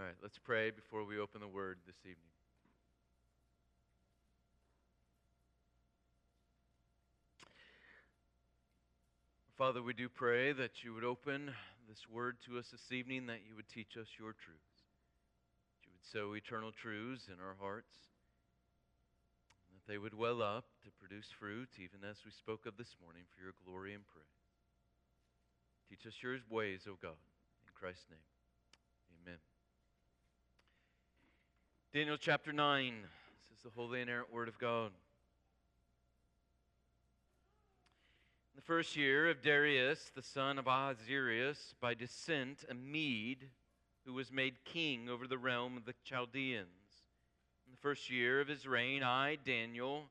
All right, let's pray before we open the Word this evening. Father, we do pray that you would open this Word to us this evening, that you would teach us your truths, that you would sow eternal truths in our hearts, that they would well up to produce fruit, even as we spoke of this morning, for your glory and praise. Teach us your ways, O God, in Christ's name. Amen. Daniel chapter 9, this is the holy inerrant word of God. In the first year of Darius, the son of Ahasuerus, by descent a Mede, who was made king over the realm of the Chaldeans. In the first year of his reign, I, Daniel,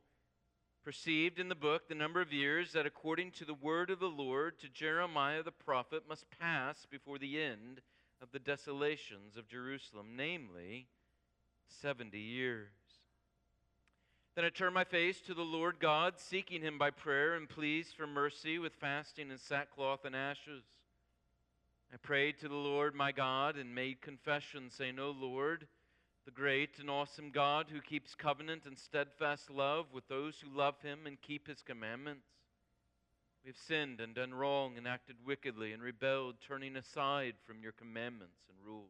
perceived in the book the number of years that according to the word of the Lord to Jeremiah the prophet must pass before the end of the desolations of Jerusalem, namely 70 years. Then I turned my face to the Lord God, seeking him by prayer and pleas for mercy with fasting and sackcloth and ashes. I prayed to the Lord my God and made confession, saying, O Lord, the great and awesome God who keeps covenant and steadfast love with those who love him and keep his commandments, we have sinned and done wrong and acted wickedly and rebelled, turning aside from your commandments and rules.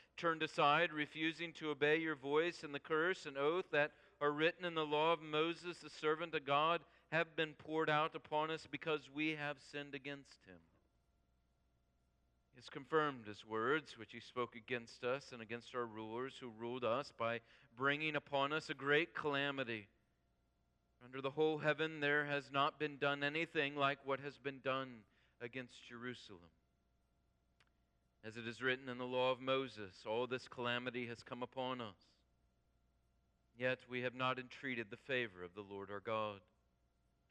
turned aside, refusing to obey your voice, and the curse and oath that are written in the law of Moses, the servant of God, have been poured out upon us because we have sinned against him. He has confirmed his words, which he spoke against us and against our rulers who ruled us, by bringing upon us a great calamity. Under the whole heaven there has not been done anything like what has been done against Jerusalem. As it is written in the law of Moses, all this calamity has come upon us. Yet we have not entreated the favor of the Lord our God,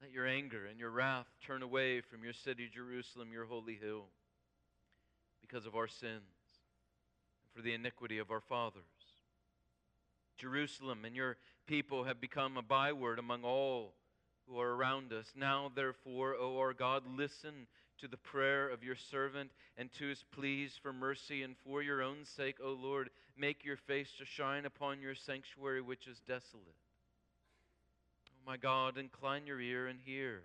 Let your anger and your wrath turn away from your city, Jerusalem, your holy hill, because of our sins and for the iniquity of our fathers. Jerusalem and your people have become a byword among all who are around us. Now, therefore, O our God, listen to the prayer of your servant and to his pleas for mercy, and for your own sake, O Lord, make your face to shine upon your sanctuary, which is desolate. O my God, incline your ear and hear.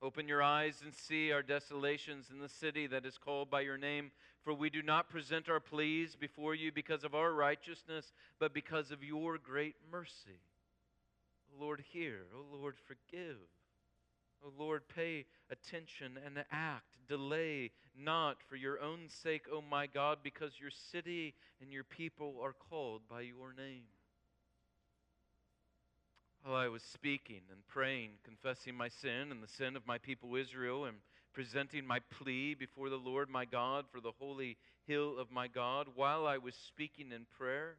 Open your eyes and see our desolations in the city that is called by your name. For we do not present our pleas before you because of our righteousness, but because of your great mercy. O Lord, hear. O Lord, forgive. O Lord, pay attention and act. Delay not for your own sake, O my God, because your city and your people are called by your name. While I was speaking and praying, confessing my sin and the sin of my people Israel, and presenting my plea before the Lord my God for the holy hill of my God, while I was speaking in prayer,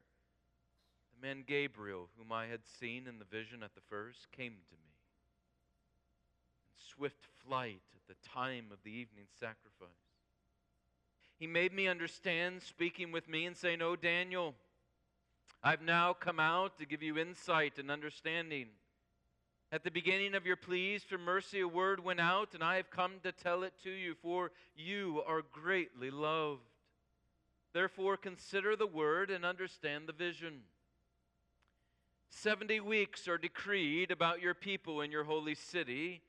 the man Gabriel, whom I had seen in the vision at the first, came to me. In swift flight at the time of the evening sacrifice, he made me understand, speaking with me and saying, O Daniel, I've now come out to give you insight and understanding. At the beginning of your pleas for mercy, a word went out, and I have come to tell it to you, for you are greatly loved. Therefore, consider the word and understand the vision. 70 weeks are decreed about your people in your holy city,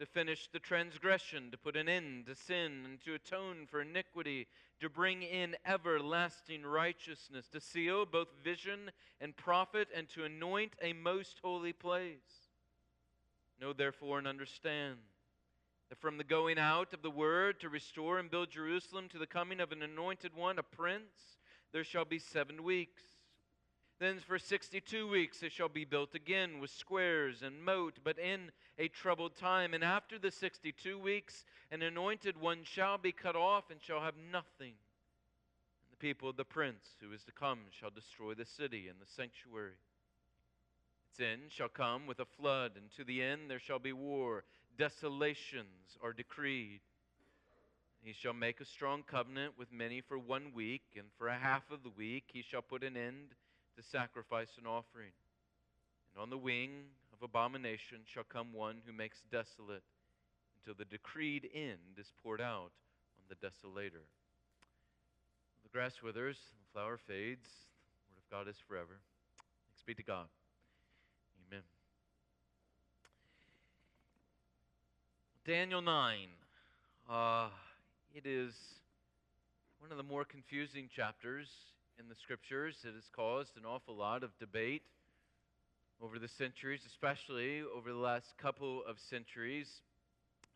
to finish the transgression, to put an end to sin, and to atone for iniquity, to bring in everlasting righteousness, to seal both vision and prophet, and to anoint a most holy place. Know therefore and understand that from the going out of the word to restore and build Jerusalem to the coming of an anointed one, a prince, there shall be 7 weeks. Then for 62 weeks it shall be built again with squares and moat, but in a troubled time. And after the 62 weeks, an anointed one shall be cut off and shall have nothing. And the people of the prince who is to come shall destroy the city and the sanctuary. Its end shall come with a flood, and to the end there shall be war. Desolations are decreed. He shall make a strong covenant with many for 1 week, and for a half of the week he shall put an end to sacrifice and offering. And on the wing of abomination shall come one who makes desolate, until the decreed end is poured out on the desolator. The grass withers, the flower fades, the word of God is forever. Thanks be to God. Amen. Daniel 9. It is one of the more confusing chapters in the Scriptures. It has caused an awful lot of debate over the centuries, especially over the last couple of centuries.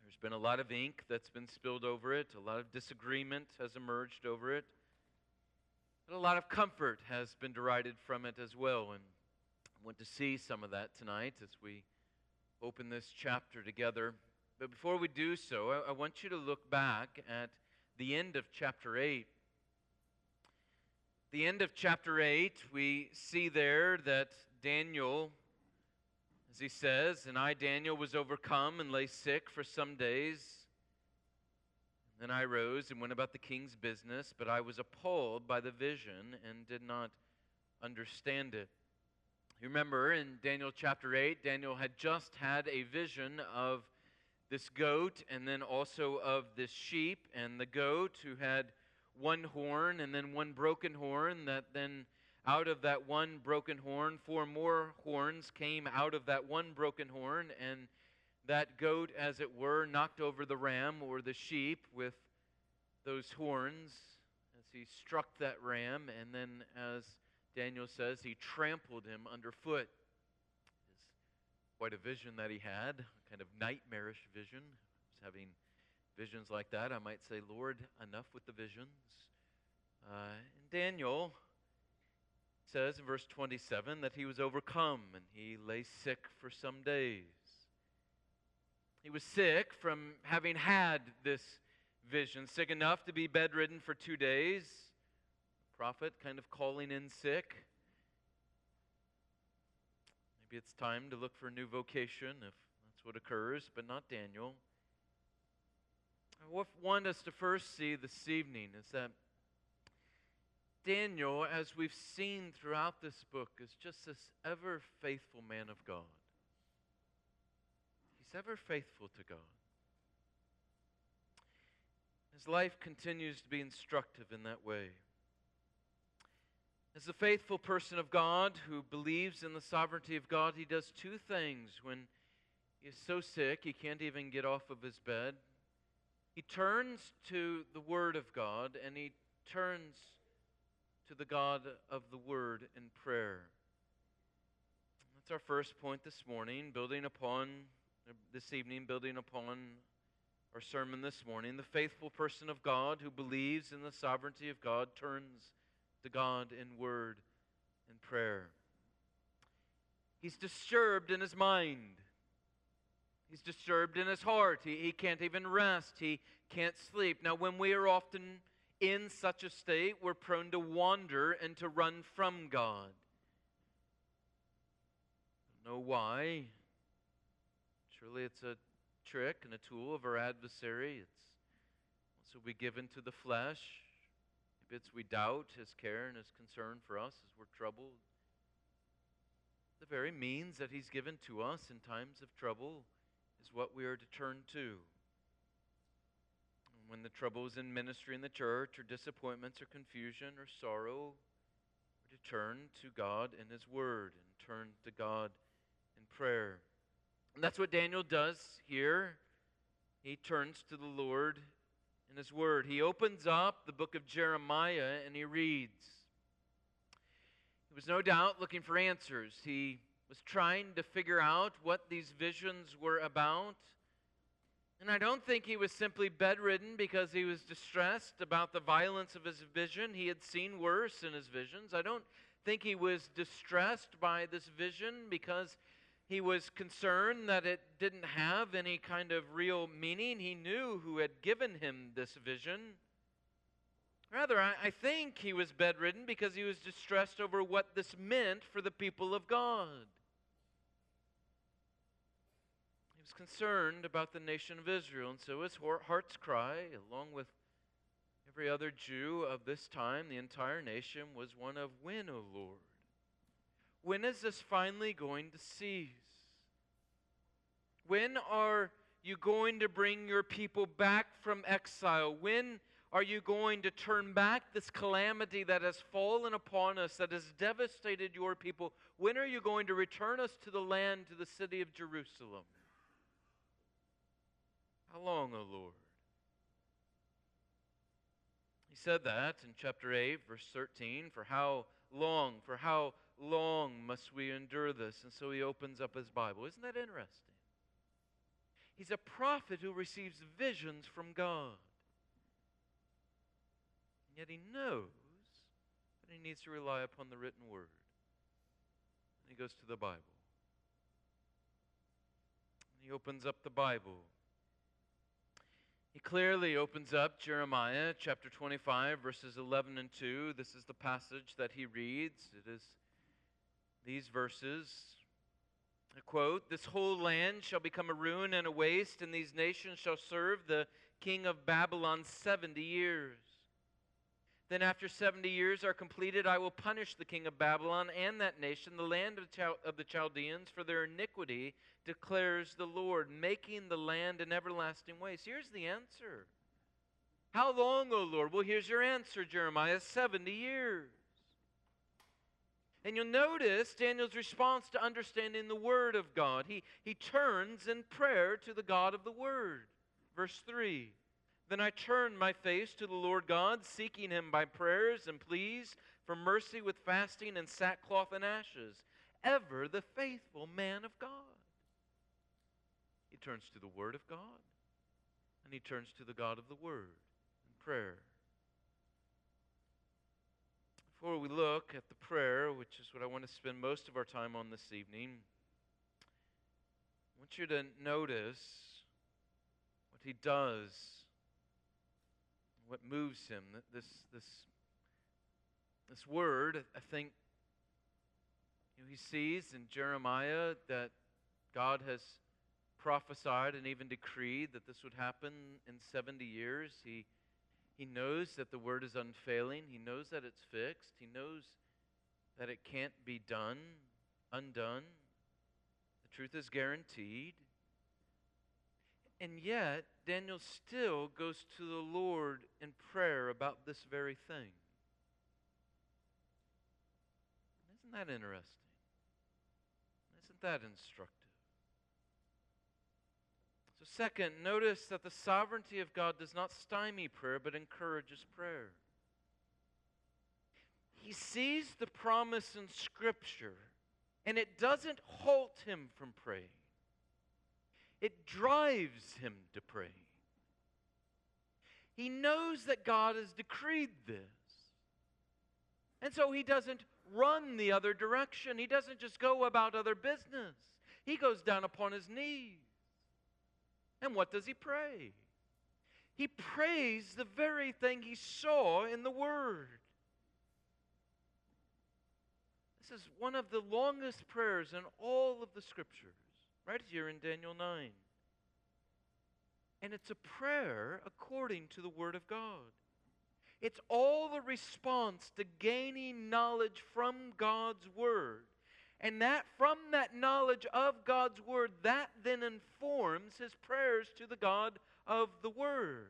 There's been a lot of ink that's been spilled over it. A lot of disagreement has emerged over it. But a lot of comfort has been derived from it as well. And I want to see some of that tonight as we open this chapter together. But before we do so, I want you to look back at the end of chapter 8. The end of chapter 8, we see there that Daniel, as he says, and I, Daniel, was overcome and lay sick for some days. Then I rose and went about the king's business, but I was appalled by the vision and did not understand it. You remember in Daniel chapter 8, Daniel had just had a vision of this goat and then also of this sheep, and the goat who had one horn and then one broken horn, that then out of that one broken horn, 4 more horns came out of that one broken horn, and that goat, as it were, knocked over the ram or the sheep with those horns as he struck that ram, and then, as Daniel says, he trampled him underfoot. It's quite a vision that he had, a kind of nightmarish vision. He was having visions like that. I might say, Lord, enough with the visions. And Daniel says in verse 27 that he was overcome and he lay sick for some days. He was sick from having had this vision, sick enough to be bedridden for 2 days. The prophet kind of calling in sick. Maybe it's time to look for a new vocation if that's what occurs, but not Daniel. What I want us to first see this evening is that Daniel, as we've seen throughout this book, is just this ever-faithful man of God. He's ever faithful to God. His life continues to be instructive in that way. As a faithful person of God who believes in the sovereignty of God, he does 2 things when he is so sick he can't even get off of his bed. He turns to the Word of God, and he turns to the God of the Word in prayer. That's our first point this morning, building upon our sermon this morning. The faithful person of God who believes in the sovereignty of God turns to God in word and prayer. He's disturbed in his mind. He's disturbed in his heart. He can't even rest. He can't sleep. Now, when we are often in such a state, we're prone to wander and to run from God. I don't know why. Surely it's a trick and a tool of our adversary. It's also we give into the flesh. Maybe it's we doubt his care and his concern for us as we're troubled, the very means that he's given to us in times of trouble is what we are to turn to. When the troubles in ministry in the church, or disappointments, or confusion, or sorrow, we're to turn to God in His Word and turn to God in prayer. And that's what Daniel does here. He turns to the Lord in His Word. He opens up the book of Jeremiah and he reads. He was no doubt looking for answers. He was trying to figure out what these visions were about. And I don't think he was simply bedridden because he was distressed about the violence of his vision. He had seen worse in his visions. I don't think he was distressed by this vision because he was concerned that it didn't have any kind of real meaning. He knew who had given him this vision. Rather, I think he was bedridden because he was distressed over what this meant for the people of God. He was concerned about the nation of Israel, and so his heart's cry, along with every other Jew of this time, the entire nation, was one of, when, O Lord? When is this finally going to cease? When are you going to bring your people back from exile? When are you going to turn back this calamity that has fallen upon us, that has devastated your people? When are you going to return us to the land, to the city of Jerusalem? How long, O Lord? He said that in chapter 8, verse 13, for how long must we endure this? And so he opens up his Bible. Isn't that interesting? He's a prophet who receives visions from God. And yet he knows that he needs to rely upon the written word. And he goes to the Bible. And he opens up the Bible. He clearly opens up Jeremiah chapter 25, verses 11 and 2. This is the passage that he reads. It is these verses. I quote, "This whole land shall become a ruin and a waste, and these nations shall serve the king of Babylon 70 years. Then after 70 years are completed, I will punish the king of Babylon and that nation, the land of the Chaldeans, for their iniquity, declares the Lord, making the land an everlasting waste." Here's the answer. How long, O Lord? Well, here's your answer, Jeremiah, 70 years. And you'll notice Daniel's response to understanding the Word of God. He turns in prayer to the God of the Word. Verse 3, "Then I turned my face to the Lord God, seeking Him by prayers and pleas for mercy with fasting and sackcloth and ashes, ever the faithful man of God." He turns to the Word of God, and he turns to the God of the Word in prayer. Before we look at the prayer, which is what I want to spend most of our time on this evening, I want you to notice what he does, what moves him. This word, I think, he sees in Jeremiah that God has prophesied and even decreed that this would happen in 70 years. He knows that the word is unfailing. He knows that it's fixed. He knows that it can't be undone. The truth is guaranteed. And yet, Daniel still goes to the Lord in prayer about this very thing. Isn't that interesting? Isn't that instructive? Second, notice that the sovereignty of God does not stymie prayer, but encourages prayer. He sees the promise in Scripture, and it doesn't halt him from praying. It drives him to pray. He knows that God has decreed this, and so he doesn't run the other direction. He doesn't just go about other business. He goes down upon his knees. And what does he pray? He prays the very thing he saw in the Word. This is one of the longest prayers in all of the Scriptures, right here in Daniel 9. And it's a prayer according to the Word of God. It's all the response to gaining knowledge from God's Word. And that from that knowledge of God's Word, that then informs his prayers to the God of the Word.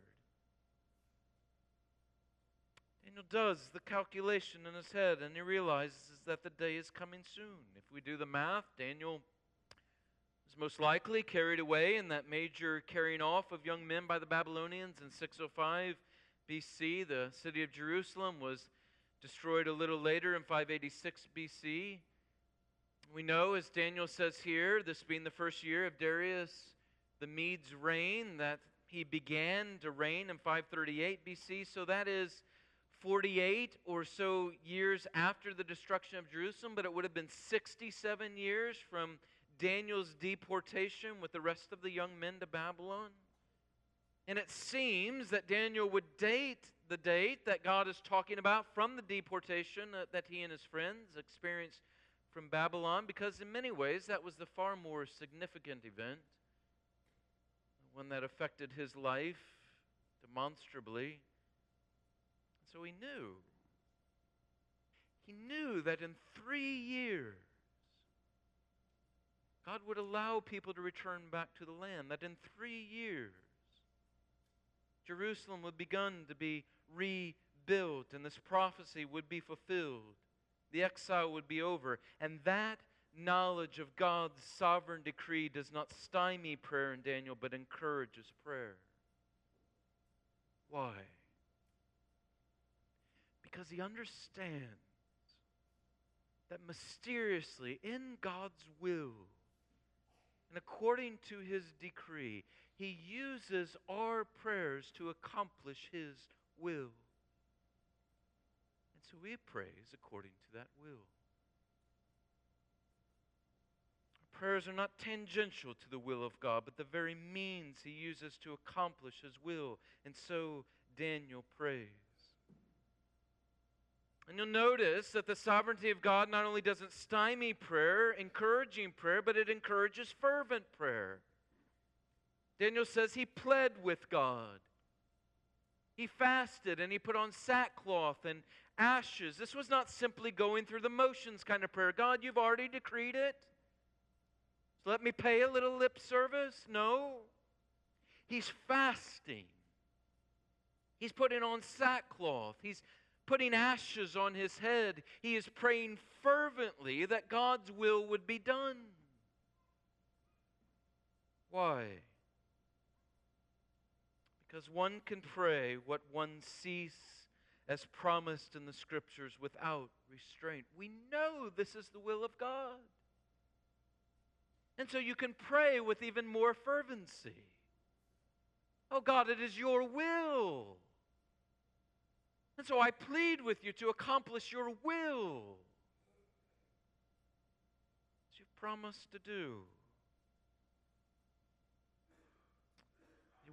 Daniel does the calculation in his head, and he realizes that the day is coming soon. If we do the math, Daniel is most likely carried away in that major carrying off of young men by the Babylonians in 605 BC. The city of Jerusalem was destroyed a little later in 586 BC. We know, as Daniel says here, this being the first year of Darius the Mede's reign, that he began to reign in 538 BC, so that is 48 or so years after the destruction of Jerusalem, but it would have been 67 years from Daniel's deportation with the rest of the young men to Babylon. And it seems that Daniel would date the date that God is talking about from the deportation that he and his friends experienced from Babylon, because in many ways that was the far more significant event, the one that affected his life demonstrably. So he knew that in 3 years God would allow people to return back to the land, that in 3 years Jerusalem would begun to be rebuilt and this prophecy would be fulfilled. The exile would be over. And that knowledge of God's sovereign decree does not stymie prayer in Daniel, but encourages prayer. Why? Because he understands that mysteriously, in God's will, and according to his decree, he uses our prayers to accomplish his will. So we praise according to that will. Our prayers are not tangential to the will of God, but the very means he uses to accomplish his will. And so Daniel prays. And you'll notice that the sovereignty of God not only doesn't stymie prayer, encouraging prayer, but it encourages fervent prayer. Daniel says he pled with God. He fasted and he put on sackcloth and ashes. This was not simply going through the motions kind of prayer. God, you've already decreed it, so let me pay a little lip service. No. He's fasting. He's putting on sackcloth. He's putting ashes on his head. He is praying fervently that God's will would be done. Why? Because one can pray what one sees as promised in the Scriptures without restraint. We know this is the will of God. And so you can pray with even more fervency. Oh God, it is your will. And so I plead with you to accomplish your will, as you've promised to do.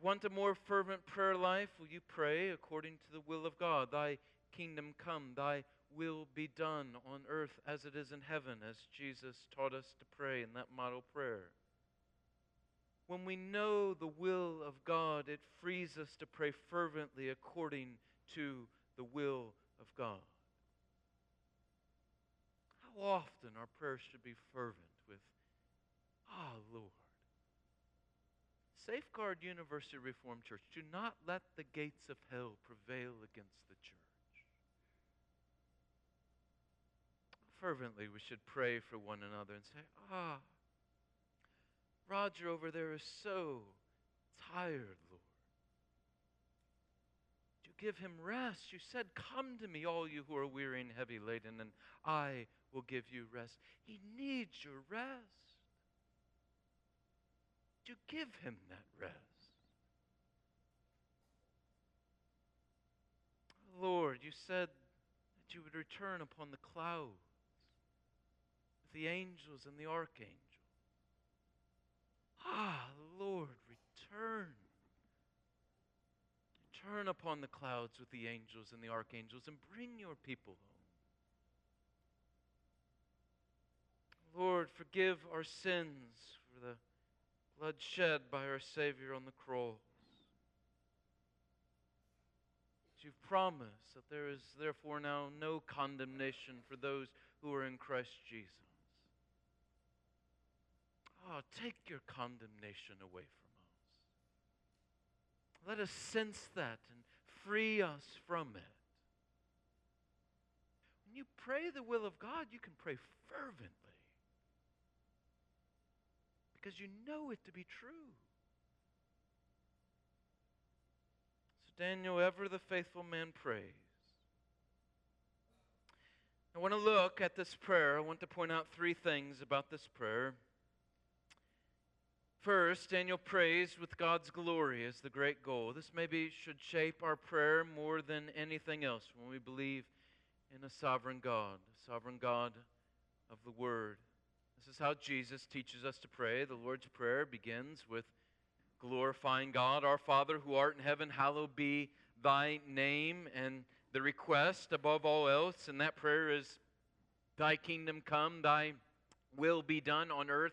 Want a more fervent prayer life? Will you pray according to the will of God? Thy kingdom come, thy will be done on earth as it is in heaven, as Jesus taught us to pray in that model prayer. When we know the will of God, it frees us to pray fervently according to the will of God. How often our prayers should be fervent with, ah, Lord. Safeguard University Reformed Church. Do not let the gates of hell prevail against the church. Fervently we should pray for one another and say, ah, Roger over there is so tired, Lord. You give him rest. You said, come to me, all you who are weary and heavy laden, and I will give you rest. He needs your rest. You give him that rest. Lord, you said that you would return upon the clouds with the angels and the archangels. Ah, Lord, return. Return upon the clouds with the angels and the archangels and bring your people home. Lord, forgive our sins for the blood shed by our Savior on the cross. You've promised that there is therefore now no condemnation for those who are in Christ Jesus. Oh, take your condemnation away from us. Let us sense that and free us from it. When you pray the will of God, you can pray fervently because you know it to be true. So Daniel, ever the faithful man, prays. I want to look at this prayer. I want to point out three things about this prayer. First, Daniel prays with God's glory as the great goal. This maybe should shape our prayer more than anything else when we believe in a sovereign God of the Word. This is how Jesus teaches us to pray. The Lord's Prayer begins with glorifying God. Our Father who art in heaven, hallowed be thy name. And the request above all else in that prayer is, thy kingdom come, thy will be done on earth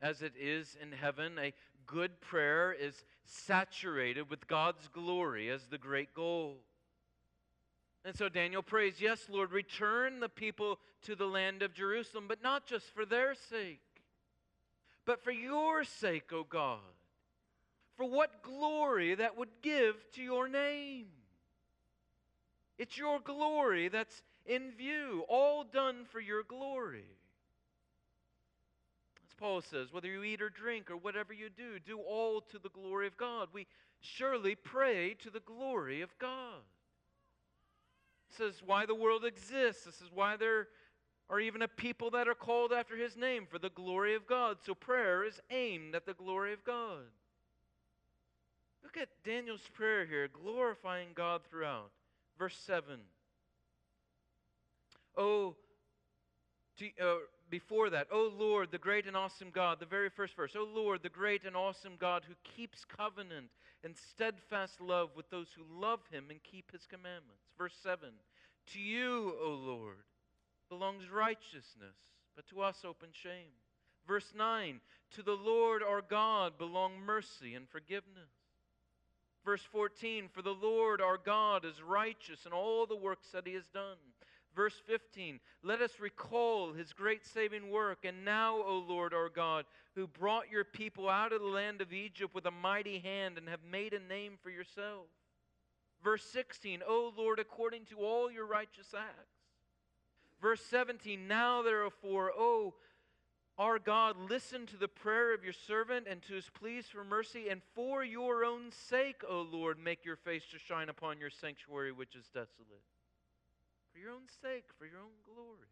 as it is in heaven. A good prayer is saturated with God's glory as the great goal. And so Daniel prays, yes, Lord, return the people to the land of Jerusalem, but not just for their sake, but for your sake, O God, for what glory that would give to your name. It's your glory that's in view, all done for your glory. As Paul says, whether you eat or drink or whatever you do, do all to the glory of God. We surely pray to the glory of God. This is why the world exists. This is why there are even a people that are called after His name, for the glory of God. So prayer is aimed at the glory of God. Look at Daniel's prayer here, glorifying God throughout. Verse 7. Before that, O Lord, the great and awesome God, the very first verse. O Lord, the great and awesome God who keeps covenant and steadfast love with those who love Him and keep His commandments. Verse 7. To you, O Lord, belongs righteousness, but to us open shame. Verse 9. To the Lord our God belong mercy and forgiveness. Verse 14, for the Lord our God is righteous in all the works that He has done. Verse 15, let us recall His great saving work. And now, O Lord our God, who brought your people out of the land of Egypt with a mighty hand and have made a name for yourself. Verse 16, O Lord, according to all your righteous acts. Verse 17, now therefore, O our God, listen to the prayer of your servant and to his pleas for mercy, and for your own sake, O Lord, make your face to shine upon your sanctuary which is desolate. For your own sake, for your own glory.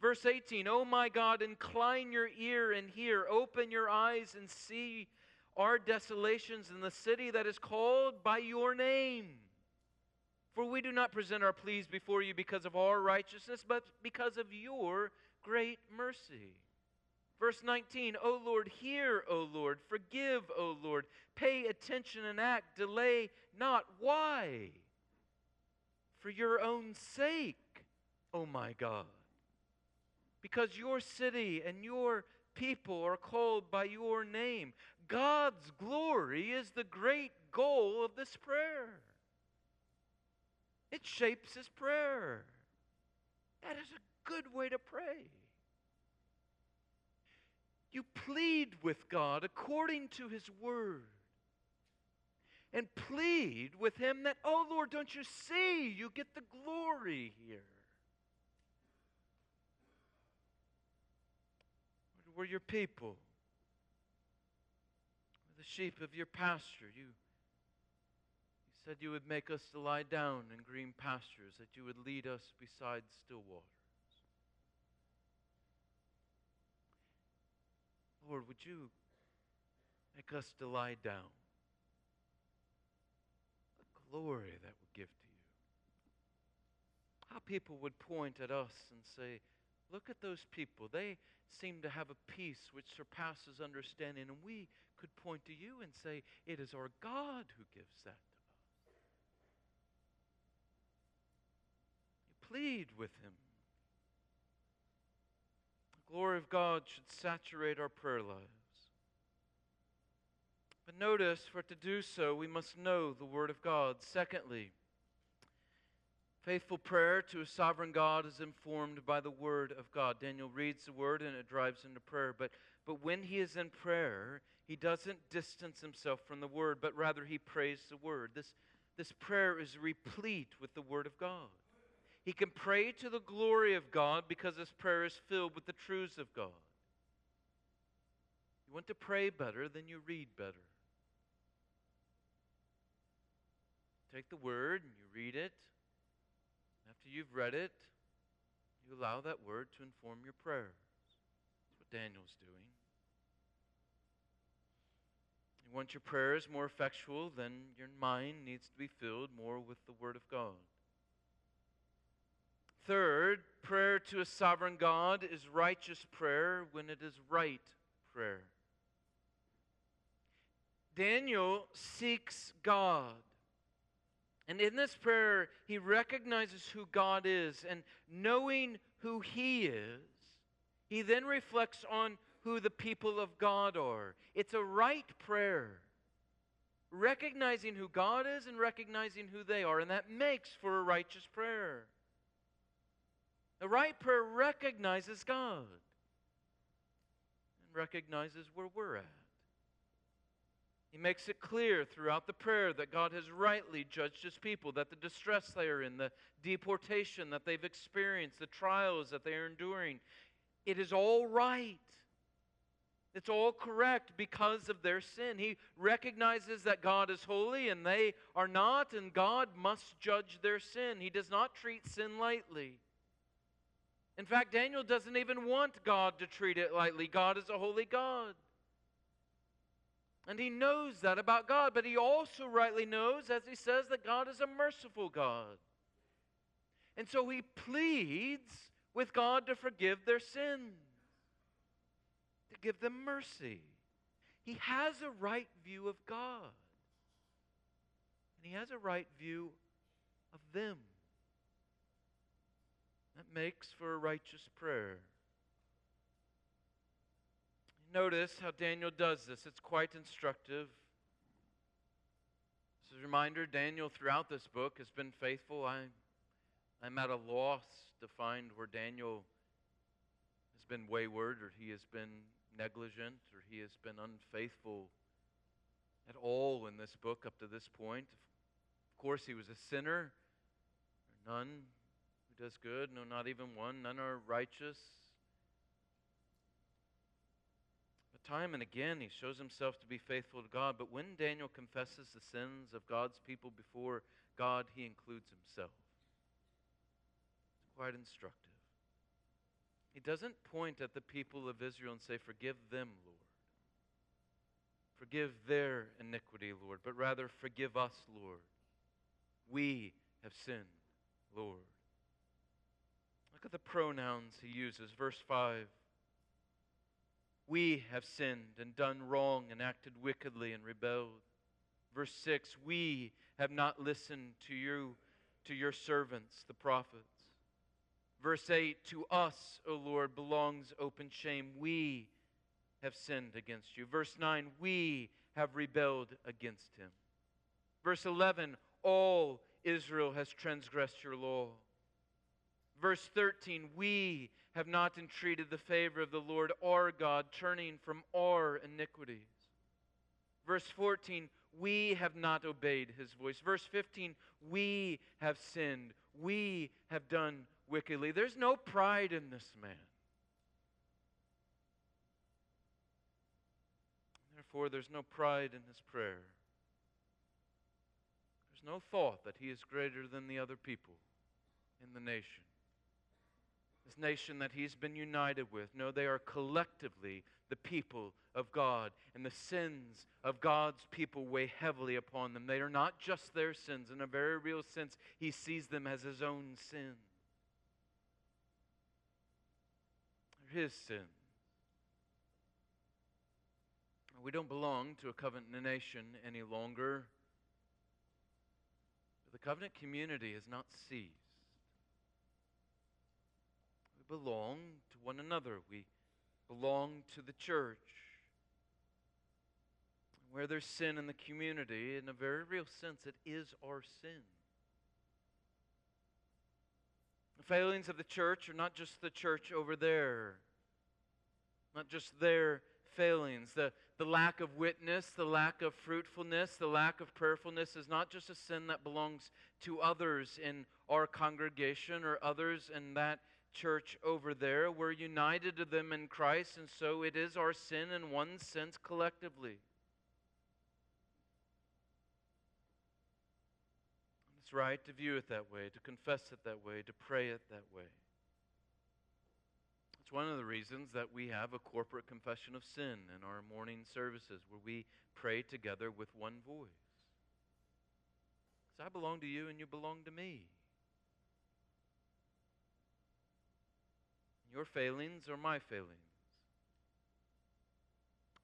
Verse 18, O my God, incline your ear and hear, open your eyes and see our desolations in the city that is called by your name. For we do not present our pleas before you because of our righteousness, but because of your great mercy. Verse 19, O Lord, hear, O Lord, forgive, O Lord, pay attention and act, delay not. Why? For your own sake, O my God. Because your city and your people are called by your name. God's glory is the great goal of this prayer. It shapes his prayer. That is a good way to pray. You plead with God according to His Word. And plead with Him that, oh Lord, don't you see? You get the glory here. We're your people. We're the sheep of your pasture. You said you would make us to lie down in green pastures, that you would lead us beside still waters. Lord, would you make us to lie down? The glory that we give to you. How people would point at us and say, look at those people. They seem to have a peace which surpasses understanding. And we could point to you and say, it is our God who gives that to us. You plead with Him. The glory of God should saturate our prayer lives. But notice, for it to do so, we must know the Word of God. Secondly, Faithful prayer to a sovereign God is informed by the Word of God. Daniel reads the Word and it drives him to prayer. But when he is in prayer, he doesn't distance himself from the Word, but rather he prays the Word. This prayer is replete with the Word of God. He can pray to the glory of God because his prayer is filled with the truths of God. You want to pray better, then you read better. Take the Word and you read it. After you've read it, you allow that Word to inform your prayers. That's what Daniel's doing. You want your prayers more effectual, then your mind needs to be filled more with the Word of God. Third, prayer to a sovereign God is righteous prayer when it is right prayer. Daniel seeks God. And in this prayer, he recognizes who God is. And knowing who He is, he then reflects on who the people of God are. It's a right prayer. Recognizing who God is and recognizing who they are. And that makes for a righteous prayer. The right prayer recognizes God. And recognizes where we're at. He makes it clear throughout the prayer that God has rightly judged His people, that the distress they are in, the deportation that they've experienced, the trials that they are enduring, it is all right. It's all correct because of their sin. He recognizes that God is holy and they are not, and God must judge their sin. He does not treat sin lightly. In fact, Daniel doesn't even want God to treat it lightly. God is a holy God. And he knows that about God, but he also rightly knows, as he says, that God is a merciful God. And so he pleads with God to forgive their sins, to give them mercy. He has a right view of God, and he has a right view of them. That makes for a righteous prayer. Notice how Daniel does this. It's quite instructive. As a reminder, Daniel throughout this book has been faithful. I'm at a loss to find where Daniel has been wayward or he has been negligent or he has been unfaithful at all in this book up to this point. Of course, he was a sinner. None who does good, no, not even one. None are righteous. Time and again, he shows himself to be faithful to God. But when Daniel confesses the sins of God's people before God, he includes himself. It's quite instructive. He doesn't point at the people of Israel and say, "Forgive them, Lord. Forgive their iniquity, Lord." But rather, "Forgive us, Lord. We have sinned, Lord." Look at the pronouns he uses. Verse 5. "We have sinned and done wrong and acted wickedly and rebelled." Verse 6, "We have not listened to you, to your servants, the prophets." Verse 8, "To us, O Lord, belongs open shame. We have sinned against you." Verse 9, "We have rebelled against him." Verse 11, "All Israel has transgressed your law." Verse 13, "We have not entreated the favor of the Lord our God, turning from our iniquities." Verse 14, "We have not obeyed his voice." Verse 15, "We have sinned. We have done wickedly." There's no pride in this man. Therefore, there's no pride in his prayer. There's no thought that he is greater than the other people in the nation. This nation that he's been united with. No, they are collectively the people of God. And the sins of God's people weigh heavily upon them. They are not just their sins. In a very real sense, he sees them as his own sin. They're his sin. We don't belong to a covenant nation any longer. The covenant community has not ceased. Belong to one another. We belong to the church. Where there's sin in the community, in a very real sense, it is our sin. failings of the church are not just the church over there, not just their failings. The lack of witness, the lack of fruitfulness, the lack of prayerfulness is not just a sin that belongs to others in our congregation or others in that church over there. We're united to them in Christ, and so it is our sin in one sense collectively. It's right to view it that way, to confess it that way, to pray it that way. It's one of the reasons that we have a corporate confession of sin in our morning services where we pray together with one voice. Because I belong to you and you belong to me. Your failings are my failings.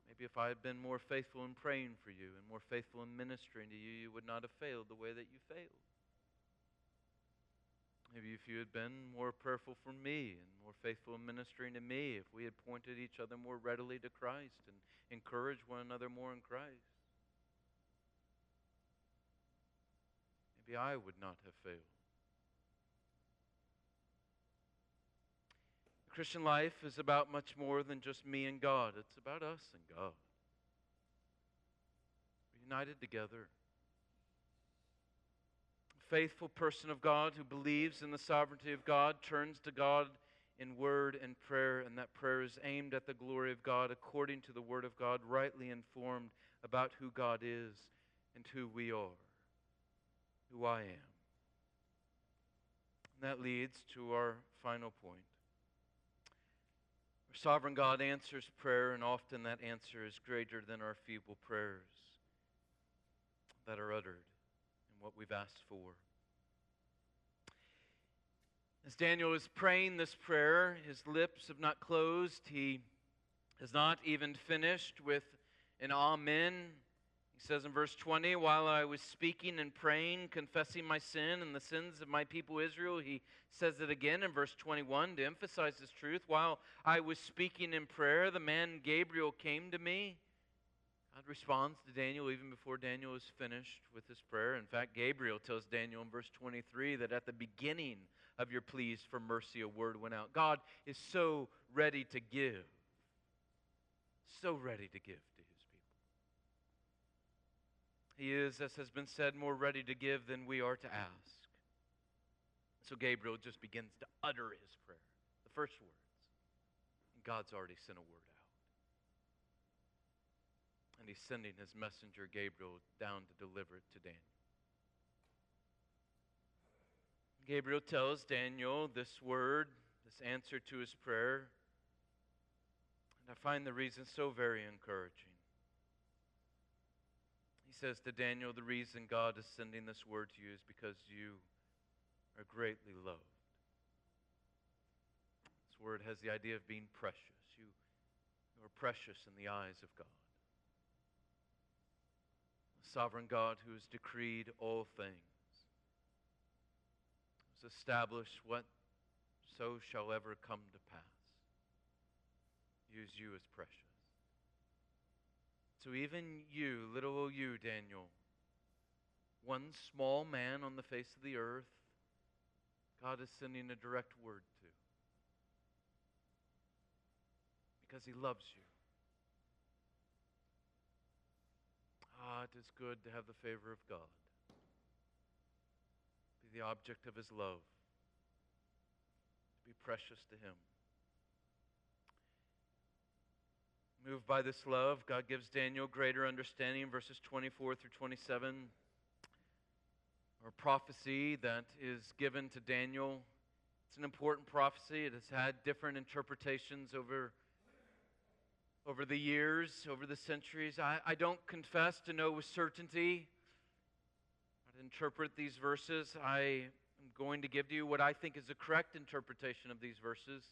Maybe if I had been more faithful in praying for you and more faithful in ministering to you, you would not have failed the way that you failed. Maybe if you had been more prayerful for me and more faithful in ministering to me, if we had pointed each other more readily to Christ and encouraged one another more in Christ, maybe I would not have failed. The Christian life is about much more than just me and God. It's about us and God. We're united together. Faithful person of God who believes in the sovereignty of God turns to God in word and prayer, and that prayer is aimed at the glory of God according to the Word of God, rightly informed about who God is and who we are, who I am. And that leads to our final point. Our sovereign God answers prayer, and often that answer is greater than our feeble prayers that are uttered. What we've asked for. As Daniel is praying this prayer, his lips have not closed. He has not even finished with an amen. He says in verse 20, while I was speaking and praying, confessing my sin and the sins of my people Israel, he says it again in verse 21 to emphasize this truth. While I was speaking in prayer, the man Gabriel came to me. God responds to Daniel even before Daniel is finished with his prayer. In fact, Gabriel tells Daniel in verse 23 that at the beginning of your pleas for mercy, a word went out. God is so ready to give. So ready to give to His people. He is, as has been said, more ready to give than we are to ask. So Gabriel just begins to utter his prayer, the first words. And God's already sent a word out. And He's sending His messenger Gabriel down to deliver it to Daniel. Gabriel tells Daniel this word, this answer to his prayer. And I find the reason so very encouraging. He says to Daniel, the reason God is sending this word to you is because you are greatly loved. This word has the idea of being precious. You are precious in the eyes of God. Sovereign God who has decreed all things, who has established what so shall ever come to pass, views you as precious. So even you, little old you, Daniel, one small man on the face of the earth, God is sending a direct word to, because He loves you. Ah, it is good to have the favor of God, be the object of His love, to be precious to Him. Moved by this love, God gives Daniel greater understanding, verses 24 through 27, or prophecy that is given to Daniel. It's an important prophecy. It has had different interpretations over the years, over the centuries. I don't confess to know with certainty how to interpret these verses. I am going to give to you what I think is the correct interpretation of these verses.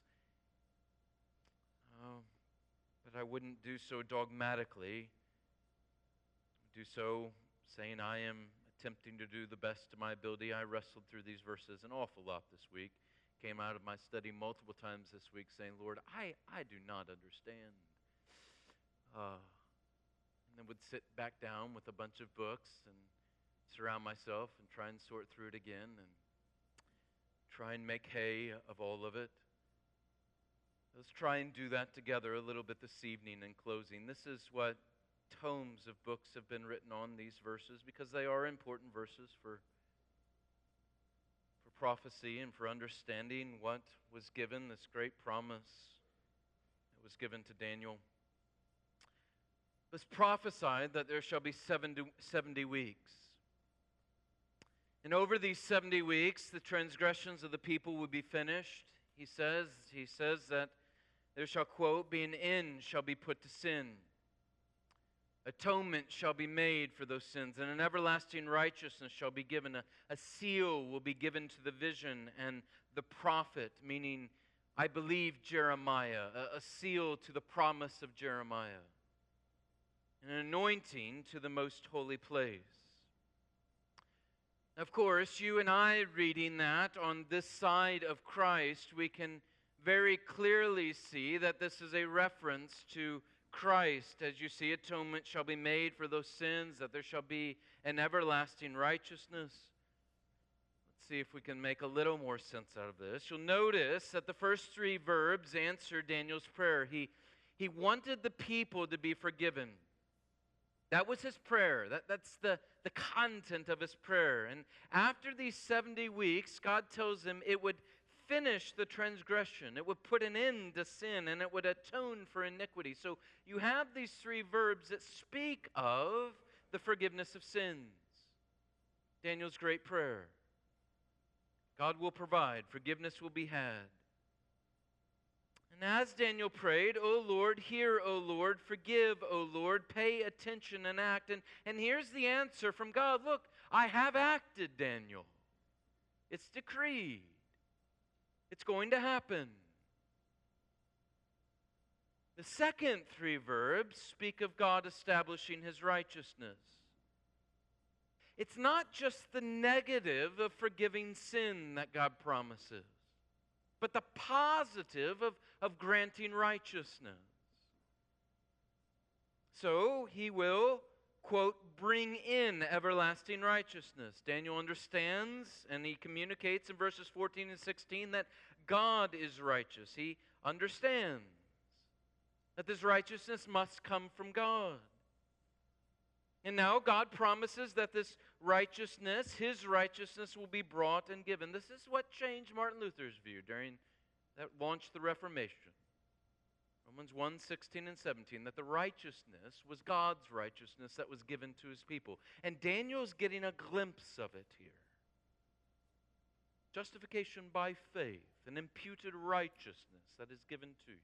But I wouldn't do so dogmatically. I do so saying I am attempting to do the best of my ability. I wrestled through these verses an awful lot this week. Came out of my study multiple times this week saying, Lord, I do not understand. And then would sit back down with a bunch of books and surround myself and try and sort through it again and Try and make hay of all of it. Let's try and do that together a little bit this evening in closing. This is what tomes of books have been written on these verses, because they are important verses for prophecy and for understanding what was given, this great promise that was given to Daniel. It was prophesied that there shall be 70 weeks. And over these 70 weeks, the transgressions of the people would be finished. He says that there shall, quote, be an end shall be put to sin. Atonement shall be made for those sins, and an everlasting righteousness shall be given. A seal will be given to the vision and the prophet, meaning, I believe, Jeremiah, a seal to the promise of Jeremiah, an anointing to the most holy place. Of course, you and I reading that on this side of Christ, we can very clearly see that this is a reference to Christ. As you see, atonement shall be made for those sins, that there shall be an everlasting righteousness. Let's see if we can make a little more sense out of this. You'll notice that the first three verbs answer Daniel's prayer. He wanted the people to be forgiven. That was his prayer. That's the content of his prayer. And after these 70 weeks, God tells him it would finish the transgression. It would put an end to sin, and it would atone for iniquity. So you have these three verbs that speak of the forgiveness of sins. Daniel's great prayer. God will provide. Forgiveness will be had. And as Daniel prayed, O Lord, hear, O Lord, forgive, O Lord, pay attention and act. And here's the answer from God. Look, I have acted, Daniel. It's decreed. It's going to happen. The second three verbs speak of God establishing his righteousness. It's not just the negative of forgiving sin that God promises, but the positive of granting righteousness. So he will, quote, bring in everlasting righteousness. Daniel understands, and he communicates in verses 14 and 16 that God is righteous. He understands that this righteousness must come from God. And now God promises that this righteousness, his righteousness, will be brought and given. This is what changed Martin Luther's view that launched the Reformation. Romans 1, 16 and 17, that the righteousness was God's righteousness that was given to his people. And Daniel's getting a glimpse of it here. Justification by faith, an imputed righteousness that is given to you.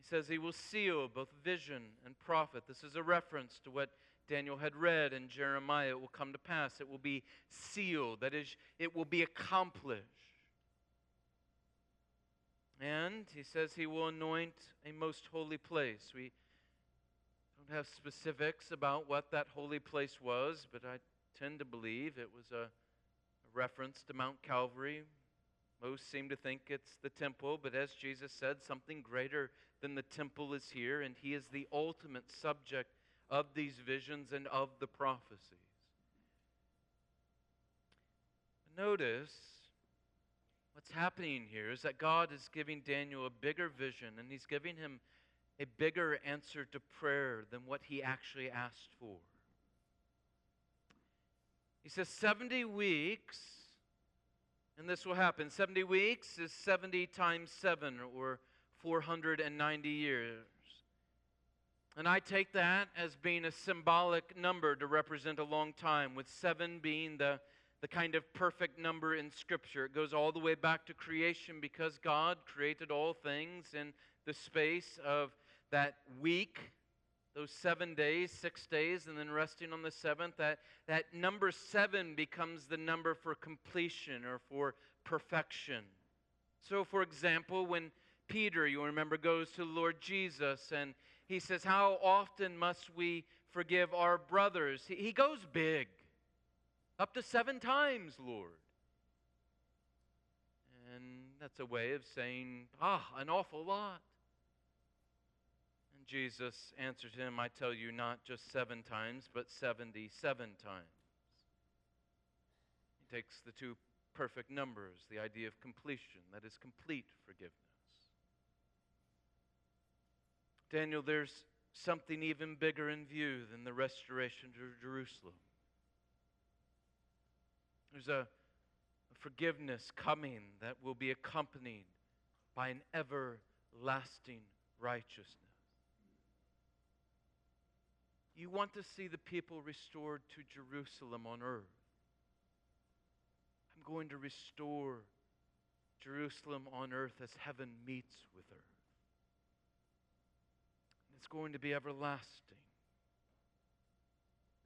He says he will seal both vision and prophet. This is a reference to what Daniel had read in Jeremiah. It will come to pass. It will be sealed. That is, it will be accomplished. And he says he will anoint a most holy place. We don't have specifics about what that holy place was, but I tend to believe it was a reference to Mount Calvary. Most seem to think it's the temple, but as Jesus said, something greater than the temple is here, and he is the ultimate subject of these visions and of the prophecies. Notice what's happening here is that God is giving Daniel a bigger vision, and he's giving him a bigger answer to prayer than what he actually asked for. He says 70 weeks, and this will happen. 70 weeks is 70 times 7, or 490 years. And I take that as being a symbolic number to represent a long time, with 7 being the kind of perfect number in Scripture. It goes all the way back to creation, because God created all things in the space of that week, those 7 days, 6 days, and then resting on the seventh. That number 7 becomes the number for completion or for perfection. So, for example, when Peter, you remember, goes to the Lord Jesus and he says, how often must we forgive our brothers? He goes big, up to 7 times, Lord. And that's a way of saying, an awful lot. And Jesus answered him, I tell you, not just 7 times, but 77 times. takes the two perfect numbers, the idea of completion, that is complete forgiveness. Daniel, there's something even bigger in view than the restoration to Jerusalem. There's a forgiveness coming that will be accompanied by an everlasting righteousness. You want to see the people restored to Jerusalem on earth. I'm going to restore Jerusalem on earth as heaven meets with earth. It's going to be everlasting.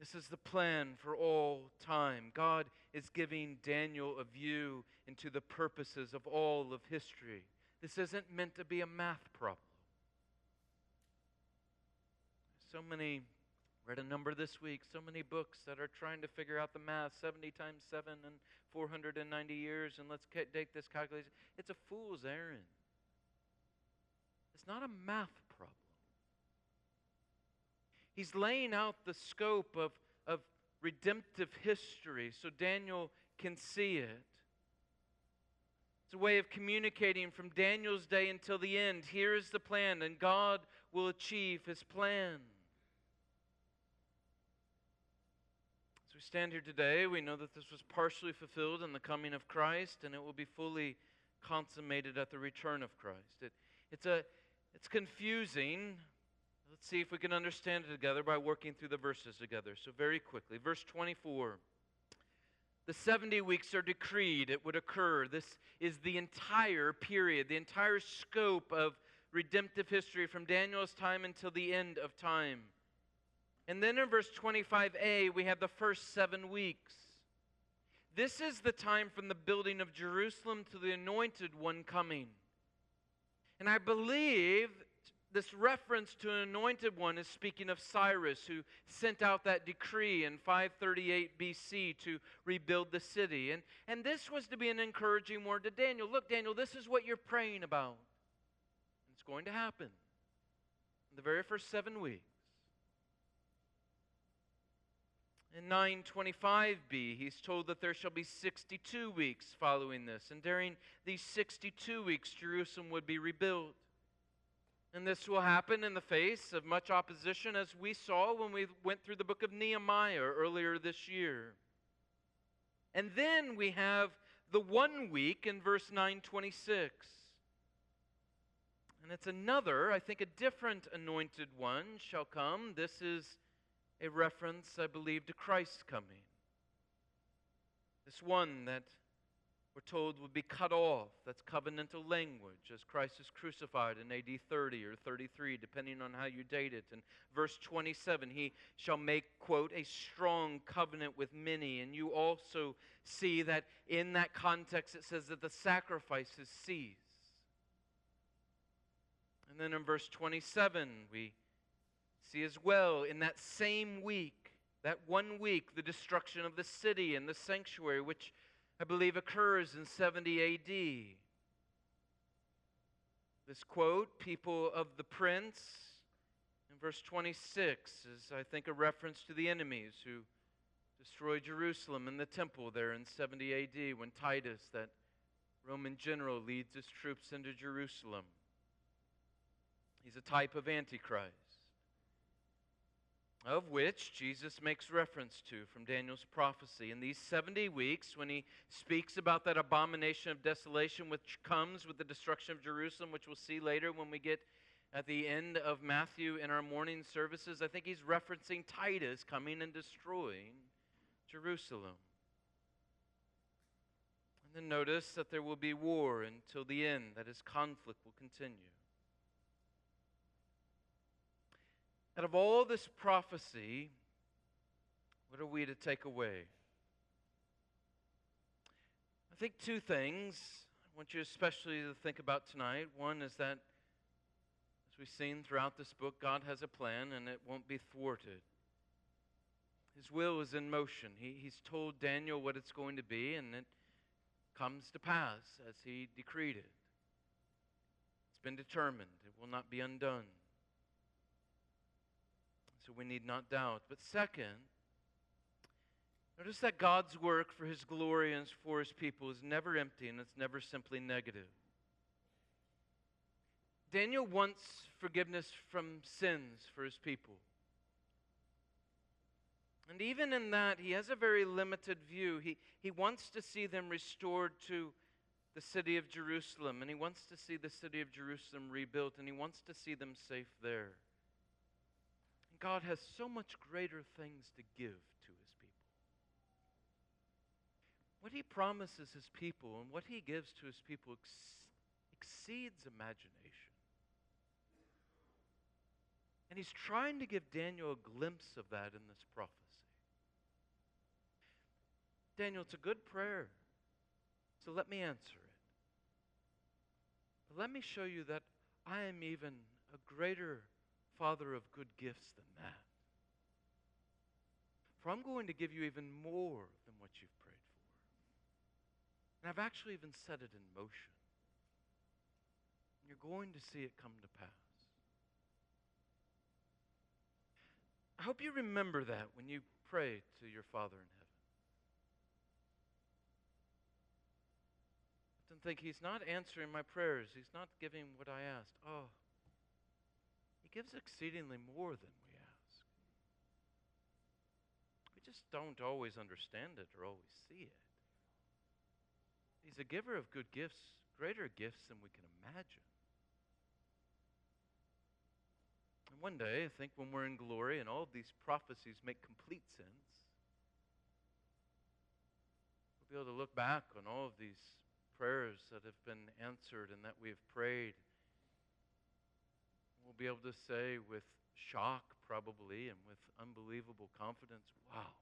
This is the plan for all time. God is giving Daniel a view into the purposes of all of history. This isn't meant to be a math problem. Read a number this week, so many books that are trying to figure out the math, 70 times 7 and 490 years, and let's take this calculation. It's a fool's errand. It's not a math problem. He's laying out the scope of redemptive history so Daniel can see it. It's a way of communicating from Daniel's day until the end. Here is the plan, and God will achieve His plan. As we stand here today, we know that this was partially fulfilled in the coming of Christ, and it will be fully consummated at the return of Christ. It's confusing. Let's see if we can understand it together by working through the verses together. So very quickly, verse 24. The 70 weeks are decreed. It would occur. This is the entire period, the entire scope of redemptive history from Daniel's time until the end of time. And then in verse 25a, we have the first 7 weeks. This is the time from the building of Jerusalem to the anointed one coming. And I believe this reference to an anointed one is speaking of Cyrus, who sent out that decree in 538 BC to rebuild the city. And this was to be an encouraging word to Daniel. Look, Daniel, this is what you're praying about. It's going to happen in the very first 7 weeks. In 925b, he's told that there shall be 62 weeks following this. And during these 62 weeks, Jerusalem would be rebuilt. And this will happen in the face of much opposition, as we saw when we went through the book of Nehemiah earlier this year. And then we have the 1 week in verse 926. And it's another, I think a different anointed one shall come. This is a reference, I believe, to Christ's coming. This one that we're told would be cut off. That's covenantal language, as Christ is crucified in AD 30 or 33, depending on how you date it. And verse 27, he shall make, quote, a strong covenant with many. And you also see that in that context it says that the sacrifices cease. And then in verse 27, we see as well in that same week, that 1 week, the destruction of the city and the sanctuary, which I believe occurs in 70 AD. This quote, people of the prince, in verse 26, is I think a reference to the enemies who destroyed Jerusalem and the temple there in 70 AD when Titus, that Roman general, leads his troops into Jerusalem. He's a type of Antichrist, of which Jesus makes reference to from Daniel's prophecy. In these 70 weeks, when he speaks about that abomination of desolation which comes with the destruction of Jerusalem, which we'll see later when we get at the end of Matthew in our morning services, I think he's referencing Titus coming and destroying Jerusalem. And then notice that there will be war until the end, that is, conflict will continue. Out of all this prophecy, what are we to take away? I think two things I want you especially to think about tonight. One is that, as we've seen throughout this book, God has a plan and it won't be thwarted. His will is in motion. He's told Daniel what it's going to be, and it comes to pass as he decreed it. It's been determined. It will not be undone. So we need not doubt. But second, Notice that God's work for His glory and for His people is never empty, and it's never simply negative. Daniel wants forgiveness from sins for his people. And even in that, he has a very limited view. He wants to see them restored to the city of Jerusalem, and he wants to see the city of Jerusalem rebuilt, and he wants to see them safe there. And God has so much greater things to give to His people. What He promises His people and what He gives to His people exceeds imagination. And He's trying to give Daniel a glimpse of that in this prophecy. Daniel, it's a good prayer, so let me answer it. But let me show you that I am even a greater Father of good gifts than that. For I'm going to give you even more than what you've prayed for. And I've actually even set it in motion. You're going to see it come to pass. I hope you remember that when you pray to your Father in heaven. I often think, He's not answering my prayers. He's not giving what I asked. Oh, He gives exceedingly more than we ask. We just don't always understand it or always see it. He's a giver of good gifts, greater gifts than we can imagine. One day, I think when we're in glory and all of these prophecies make complete sense, we'll be able to look back on all of these prayers that have been answered and that we have prayed. We'll be able to say with shock probably and with unbelievable confidence, wow,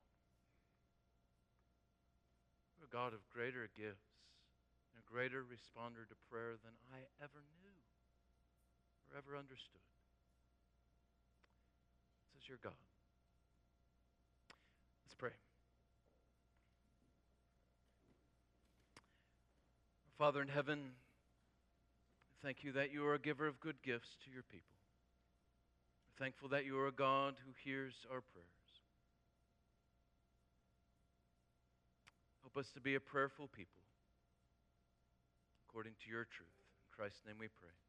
we're a God of greater gifts and a greater responder to prayer than I ever knew or ever understood. Your God. Let's pray. Father in heaven, thank You that You are a giver of good gifts to Your people. We're thankful that You are a God who hears our prayers. Help us to be a prayerful people according to Your truth. In Christ's name we pray.